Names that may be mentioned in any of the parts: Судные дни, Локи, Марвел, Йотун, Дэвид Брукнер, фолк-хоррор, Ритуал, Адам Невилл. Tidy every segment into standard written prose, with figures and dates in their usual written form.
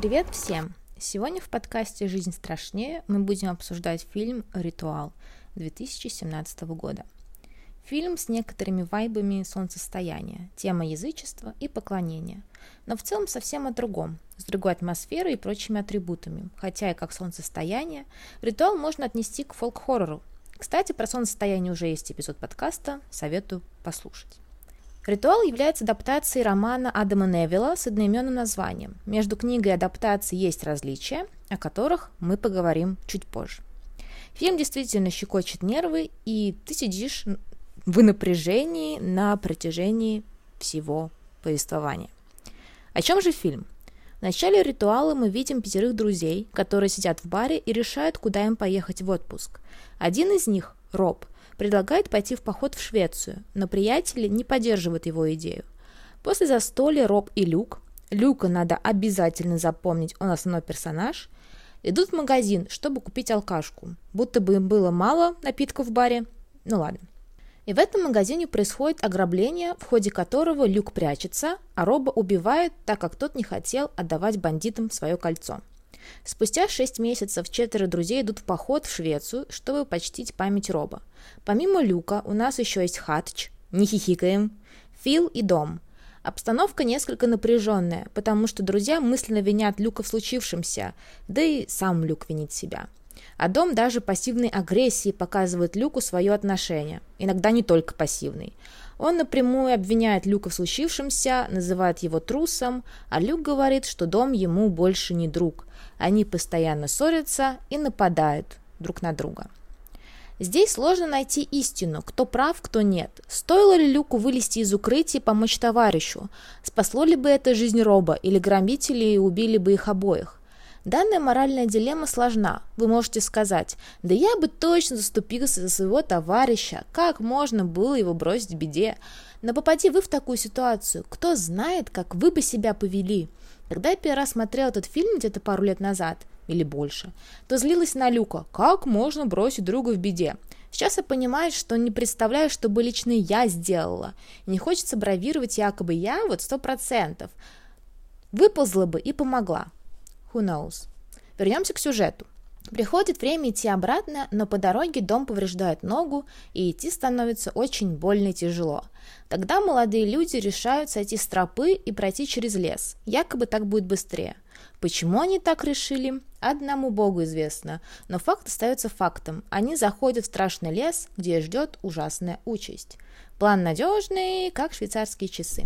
Привет всем! Сегодня в подкасте «Жизнь страшнее» мы будем обсуждать фильм «Ритуал» 2017 года. Фильм с некоторыми вайбами солнцестояния, тема язычества и поклонения, но в целом совсем о другом, с другой атмосферой и прочими атрибутами, хотя и как солнцестояние «Ритуал» можно отнести к фолк-хоррору. Кстати, про солнцестояние уже есть эпизод подкаста, советую послушать. «Ритуал» является адаптацией романа Адама Невилла с одноименным названием. Между книгой и адаптацией есть различия, о которых мы поговорим чуть позже. Фильм действительно щекочет нервы, и ты сидишь в напряжении на протяжении всего повествования. О чем же фильм? В начале «Ритуала» мы видим 5 друзей, которые сидят в баре и решают, куда им поехать в отпуск. Один из них, Роб, предлагает пойти в поход в Швецию, но приятели не поддерживают его идею. После застолья Роб и Люк, Люка надо обязательно запомнить, он основной персонаж, идут в магазин, чтобы купить алкашку, будто бы им было мало напитков в баре, ну ладно. И в этом магазине происходит ограбление, в ходе которого Люк прячется, а Роба убивают, так как тот не хотел отдавать бандитам свое кольцо. Спустя 6 месяцев 4 друзей идут в поход в Швецию, чтобы почтить память Роба. Помимо Люка у нас еще есть Хатч, не хихикаем, Фил и Дом. Обстановка несколько напряженная, потому что друзья мысленно винят Люка в случившемся, да и сам Люк винит себя. А Дом даже пассивной агрессией показывает Люку свое отношение, иногда не только пассивный. Он напрямую обвиняет Люка в случившемся, называет его трусом, а Люк говорит, что Дом ему больше не друг. Они постоянно ссорятся и нападают друг на друга. Здесь сложно найти истину, кто прав, кто нет. Стоило ли Люку вылезти из укрытия и помочь товарищу? Спасло ли бы это жизнь Роба или грабители убили бы их обоих? Данная моральная дилемма сложна. Вы можете сказать: «Да я бы точно заступился за своего товарища, как можно было его бросить в беде?» Но попади вы в такую ситуацию, кто знает, как вы бы себя повели. Когда я первый раз смотрела этот фильм где-то пару лет назад, или больше, то злилась на Люка: как можно бросить друга в беде? Сейчас я понимаю, что не представляю, что бы лично я сделала. Не хочется бравировать, якобы я вот 100%. Выползла бы и помогла. Who knows? Вернемся к сюжету. Приходит время идти обратно, но по дороге Дом повреждает ногу, и идти становится очень больно и тяжело. Тогда молодые люди решают сойти с тропы и пройти через лес. Якобы так будет быстрее. Почему они так решили, одному богу известно, но факт остается фактом. Они заходят в страшный лес, где ждет ужасная участь. План надежный, как швейцарские часы.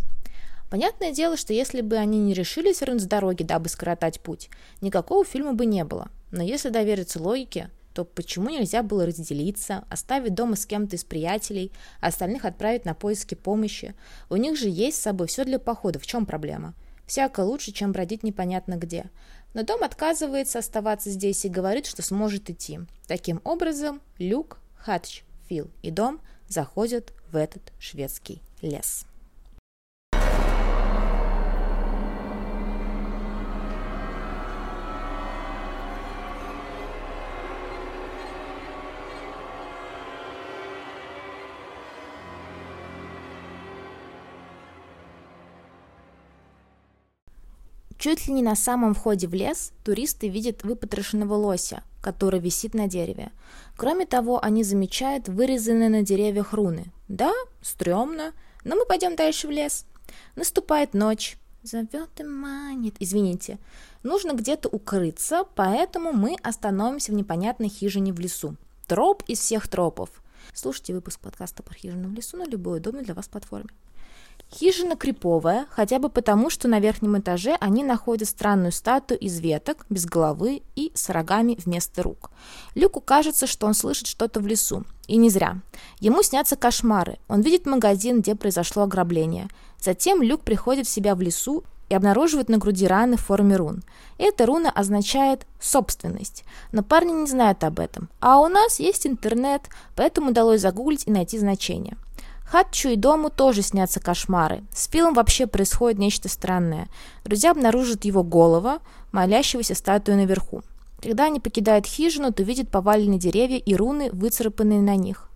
Понятное дело, что если бы они не решили свернуть с дороги, дабы скоротать путь, никакого фильма бы не было. Но если довериться логике, то почему нельзя было разделиться, оставить дома с кем-то из приятелей, а остальных отправить на поиски помощи? У них же есть с собой все для похода, в чем проблема? Всяко лучше, чем бродить непонятно где. Но Дом отказывается оставаться здесь и говорит, что сможет идти. Таким образом, Люк, Хатч, Фил и Дом заходят в этот шведский лес. Чуть ли не на самом входе в лес туристы видят выпотрошенного лося, который висит на дереве. Кроме того, они замечают вырезанные на деревьях руны. Да, стрёмно, но мы пойдем дальше в лес. Наступает ночь. Зовет и манит. Извините. Нужно где-то укрыться, поэтому мы остановимся в непонятной хижине в лесу. Троп из всех тропов. Слушайте выпуск подкаста про хижину в лесу на любой удобной для вас платформе. Хижина криповая, хотя бы потому, что на верхнем этаже они находят странную статую из веток, без головы и с рогами вместо рук. Люку кажется, что он слышит что-то в лесу. И не зря. Ему снятся кошмары. Он видит магазин, где произошло ограбление. Затем Люк приходит в себя в лесу и обнаруживает на груди раны в форме рун. Эта руна означает «собственность». Но парни не знают об этом. А у нас есть интернет, поэтому удалось загуглить и найти значение. Хатчу и Дому тоже снятся кошмары. С Филом вообще происходит нечто странное. Друзья обнаружат его голова, молящегося статую наверху. Когда они покидают хижину, то видят поваленные деревья и руны, выцарапанные на них.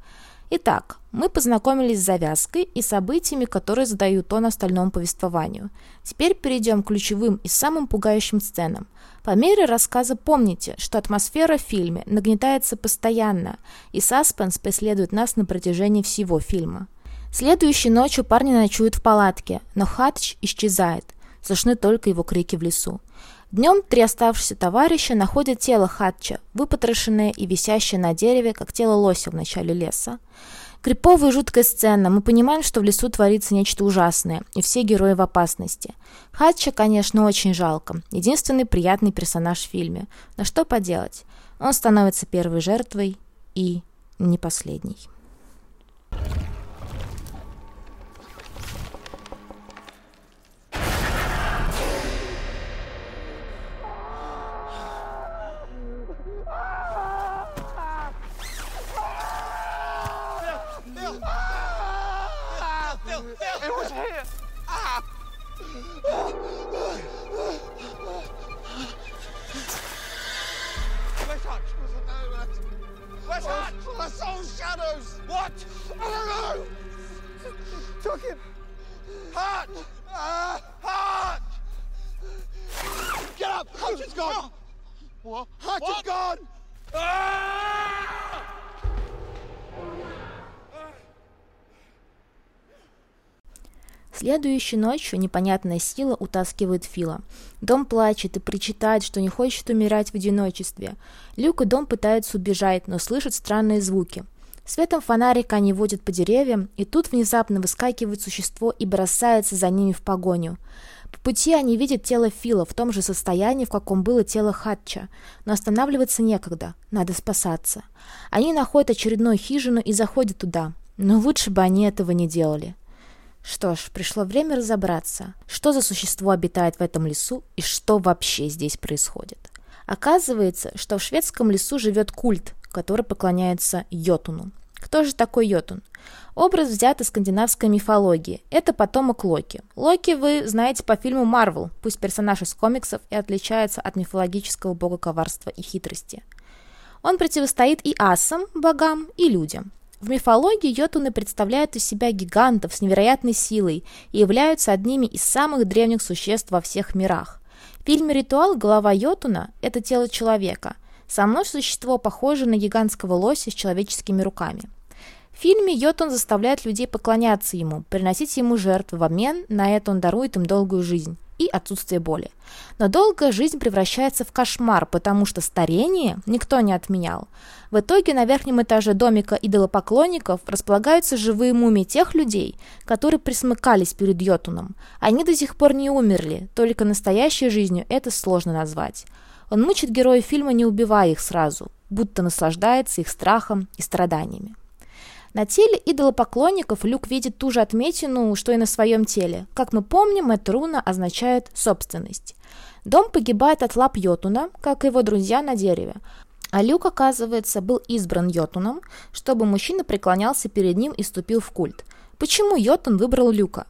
Итак, мы познакомились с завязкой и событиями, которые задают тон остальному повествованию. Теперь перейдем к ключевым и самым пугающим сценам. По мере рассказа помните, что атмосфера в фильме нагнетается постоянно, и саспенс преследует нас на протяжении всего фильма. Следующей ночью парни ночуют в палатке, но Хатч исчезает. Слышны только его крики в лесу. Днем три оставшихся товарища находят тело Хатча, выпотрошенное и висящее на дереве, как тело лося в начале леса. Криповая и жуткая сцена. Мы понимаем, что в лесу творится нечто ужасное, и все герои в опасности. Хатча, конечно, очень жалко. Единственный приятный персонаж в фильме. Но что поделать? Он становится первой жертвой и не последней. Следующей ночью непонятная сила утаскивает Фила. Дом плачет и причитает, что не хочет умирать в одиночестве. Люк и Дом пытаются убежать, но слышат странные звуки. Светом фонарика они водят по деревьям, и тут внезапно выскакивает существо и бросается за ними в погоню. По пути они видят тело Фила в том же состоянии, в каком было тело Хатча, но останавливаться некогда, надо спасаться. Они находят очередную хижину и заходят туда, но лучше бы они этого не делали. Что ж, пришло время разобраться, что за существо обитает в этом лесу и что вообще здесь происходит. Оказывается, что в шведском лесу живет культ, который поклоняется Йотуну. Кто же такой Йотун? Образ взят из скандинавской мифологии. Это потомок Локи. Локи вы знаете по фильму «Марвел», пусть персонаж из комиксов и отличается от мифологического бога коварства и хитрости. Он противостоит и асам, богам, и людям. В мифологии йотуны представляют из себя гигантов с невероятной силой и являются одними из самых древних существ во всех мирах. В фильме «Ритуал» голова йотуна – это тело человека. Само существо похоже на гигантского лося с человеческими руками. В фильме йотун заставляет людей поклоняться ему, приносить ему жертвы, в обмен на это он дарует им долгую жизнь и отсутствие боли. Но долгая жизнь превращается в кошмар, потому что старение никто не отменял. В итоге на верхнем этаже домика идолопоклонников располагаются живые мумии тех людей, которые присмыкались перед йотуном. Они до сих пор не умерли, только настоящей жизнью это сложно назвать. Он мучит героев фильма, не убивая их сразу, будто наслаждается их страхом и страданиями. На теле идолопоклонников Люк видит ту же отметину, что и на своем теле. Как мы помним, эта руна означает «собственность». Дом погибает от лап йотуна, как и его друзья на дереве. А Люк, оказывается, был избран йотуном, чтобы мужчина преклонялся перед ним и вступил в культ. Почему йотун выбрал Люка?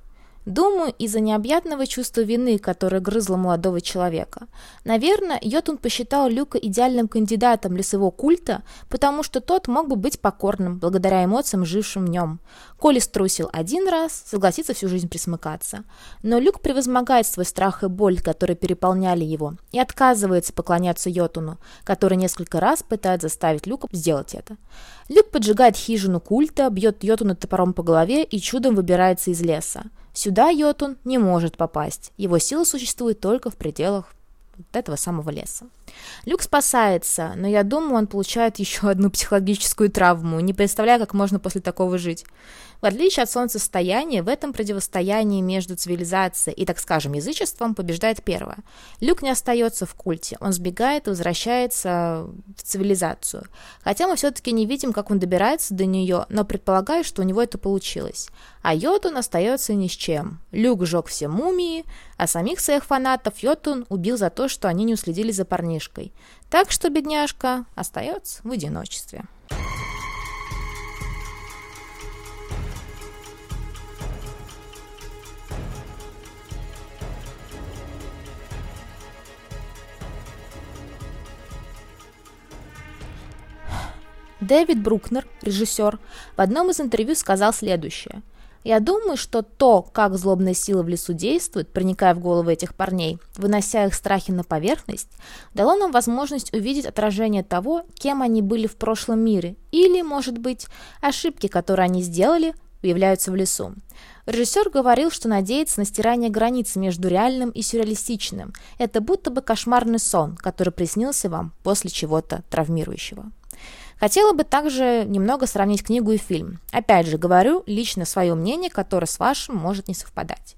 Думаю, из-за необъятного чувства вины, которое грызло молодого человека. Наверное, йотун посчитал Люка идеальным кандидатом лесового культа, потому что тот мог бы быть покорным, благодаря эмоциям, жившим в нем. Коли струсил один раз, согласится всю жизнь присмыкаться. Но Люк превозмогает свой страх и боль, которые переполняли его, и отказывается поклоняться йотуну, который несколько раз пытается заставить Люка сделать это. Люк поджигает хижину культа, бьет йотуна топором по голове и чудом выбирается из леса. Сюда йотун не может попасть, его сила существует только в пределах вот этого самого леса. Люк спасается, но я думаю, он получает еще одну психологическую травму, не представляя, как можно после такого жить. В отличие от солнцестояния, в этом противостоянии между цивилизацией и, так скажем, язычеством побеждает первое. Люк не остается в культе, он сбегает и возвращается в цивилизацию. Хотя мы все-таки не видим, как он добирается до нее, но предполагаю, что у него это получилось. А йотун остается ни с чем. Люк сжег все мумии, а самих своих фанатов йотун убил за то, что они не уследили за парнишкой. Так что бедняжка остается в одиночестве. Дэвид Брукнер, режиссер, в одном из интервью сказал следующее. «Я думаю, что то, как злобная сила в лесу действует, проникая в головы этих парней, вынося их страхи на поверхность, дало нам возможность увидеть отражение того, кем они были в прошлом мире, или, может быть, ошибки, которые они сделали, являются в лесу». Режиссер говорил, что надеется на стирание границ между реальным и сюрреалистичным. Это будто бы кошмарный сон, который приснился вам после чего-то травмирующего. Хотела бы также немного сравнить книгу и фильм. Опять же, говорю лично свое мнение, которое с вашим может не совпадать.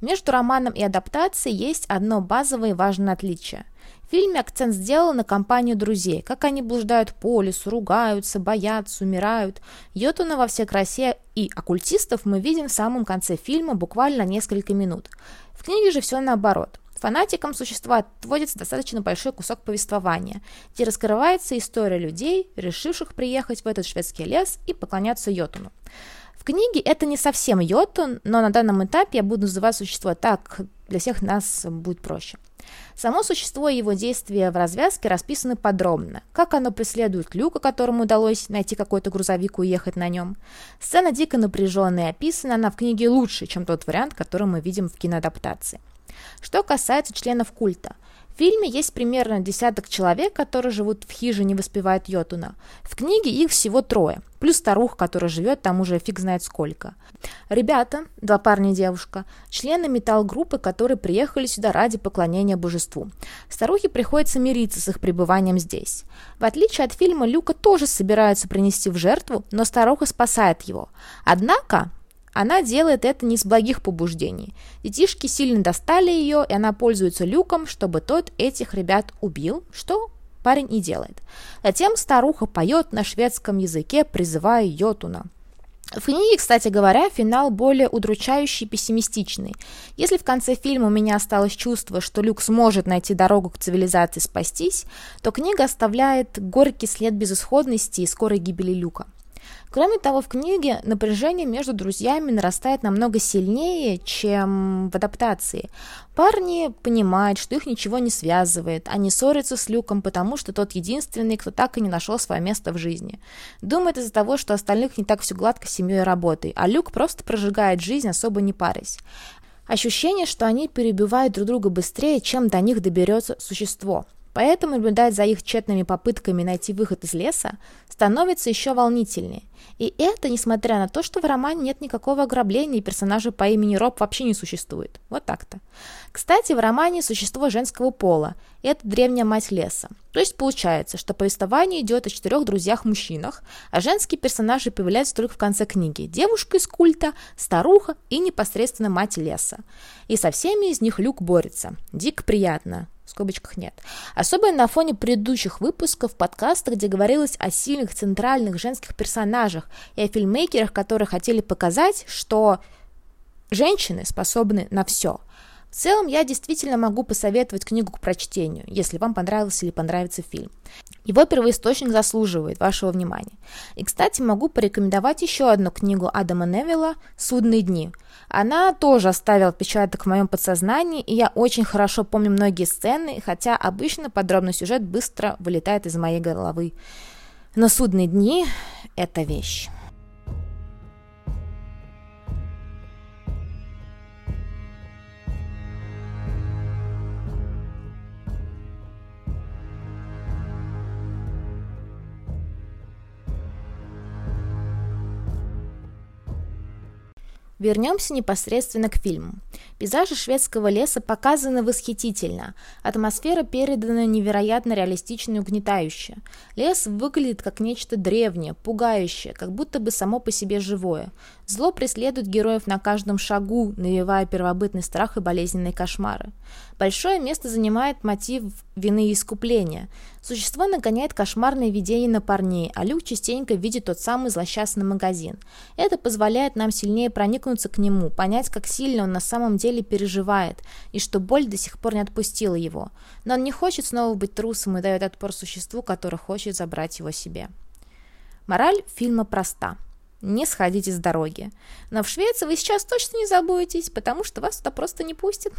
Между романом и адаптацией есть одно базовое и важное отличие. В фильме акцент сделан на компанию друзей, как они блуждают по лесу, ругаются, боятся, умирают. Йотуна во всей красе и оккультистов мы видим в самом конце фильма буквально несколько минут. В книге же все наоборот. Фанатикам существа отводится достаточно большой кусок повествования, где раскрывается история людей, решивших приехать в этот шведский лес и поклоняться Йотуну. В книге это не совсем Йотун, но на данном этапе я буду называть существо так, для всех нас будет проще. Само существо и его действия в развязке расписаны подробно. Как оно преследует Люка, которому удалось найти какой-то грузовик и уехать на нем. Сцена дико напряженная, описана она в книге лучше, чем тот вариант, который мы видим в киноадаптации. Что касается членов культа. В фильме есть примерно десяток человек, которые живут в хижине и воспевают Йотуна. В книге их всего 3, плюс старуха, которая живет там уже фиг знает сколько. Ребята, 2 парня и девушка, члены металл-группы, которые приехали сюда ради поклонения божеству. Старухе приходится мириться с их пребыванием здесь. В отличие от фильма, Люка тоже собираются принести в жертву, но старуха спасает его. Однако... Она делает это не из благих побуждений. Детишки сильно достали ее, и она пользуется Люком, чтобы тот этих ребят убил, что парень и делает. Затем старуха поет на шведском языке, призывая Йотуна. В книге, кстати говоря, финал более удручающий и пессимистичный. Если в конце фильма у меня осталось чувство, что Люк сможет найти дорогу к цивилизации и спастись, то книга оставляет горький след безысходности и скорой гибели Люка. Кроме того, в книге напряжение между друзьями нарастает намного сильнее, чем в адаптации. Парни понимают, что их ничего не связывает, они ссорятся с Люком, потому что тот единственный, кто так и не нашел свое место в жизни. Думает из-за того, что остальных не так все гладко с семьей и работой, а Люк просто прожигает жизнь, особо не парясь. Ощущение, что они перебивают друг друга быстрее, чем до них доберется существо. Поэтому наблюдать за их тщетными попытками найти выход из леса становится еще волнительнее. И это несмотря на то, что в романе нет никакого ограбления и персонажа по имени Роб вообще не существует. Вот так-то. Кстати, в романе существо женского пола. Это древняя мать леса. То есть получается, что повествование идет о 4 друзьях-мужчинах, а женские персонажи появляются только в конце книги. Девушка из культа, старуха и непосредственно мать леса. И со всеми из них Люк борется. Дико приятно. В скобочках нет. Особенно на фоне предыдущих выпусков подкаста, где говорилось о сильных центральных женских персонажах и о фильммейкерах, которые хотели показать, что женщины способны на все. В целом, я действительно могу посоветовать книгу к прочтению, если вам понравился или понравится фильм. Его первоисточник заслуживает вашего внимания. И, кстати, могу порекомендовать еще одну книгу Адама Невилла «Судные дни». Она тоже оставила отпечаток в моем подсознании, и я очень хорошо помню многие сцены, хотя обычно подробный сюжет быстро вылетает из моей головы. Но «Судные дни» — это вещь. Вернемся непосредственно к фильму. Пейзажи шведского леса показаны восхитительно. Атмосфера передана невероятно реалистично и угнетающе. Лес выглядит как нечто древнее, пугающее, как будто бы само по себе живое. Зло преследует героев на каждом шагу, навевая первобытный страх и болезненные кошмары. Большое место занимает мотив вины и искупления. Существо нагоняет кошмарные видения на парней, а Люк частенько видит тот самый злосчастный магазин. Это позволяет нам сильнее проникнуться к нему, понять, как сильно он на самом деле переживает, и что боль до сих пор не отпустила его. Но он не хочет снова быть трусом и дает отпор существу, которое хочет забрать его себе. Мораль фильма проста. Не сходите с дороги. Но в Швеции вы сейчас точно не забудетесь, потому что вас туда просто не пустят.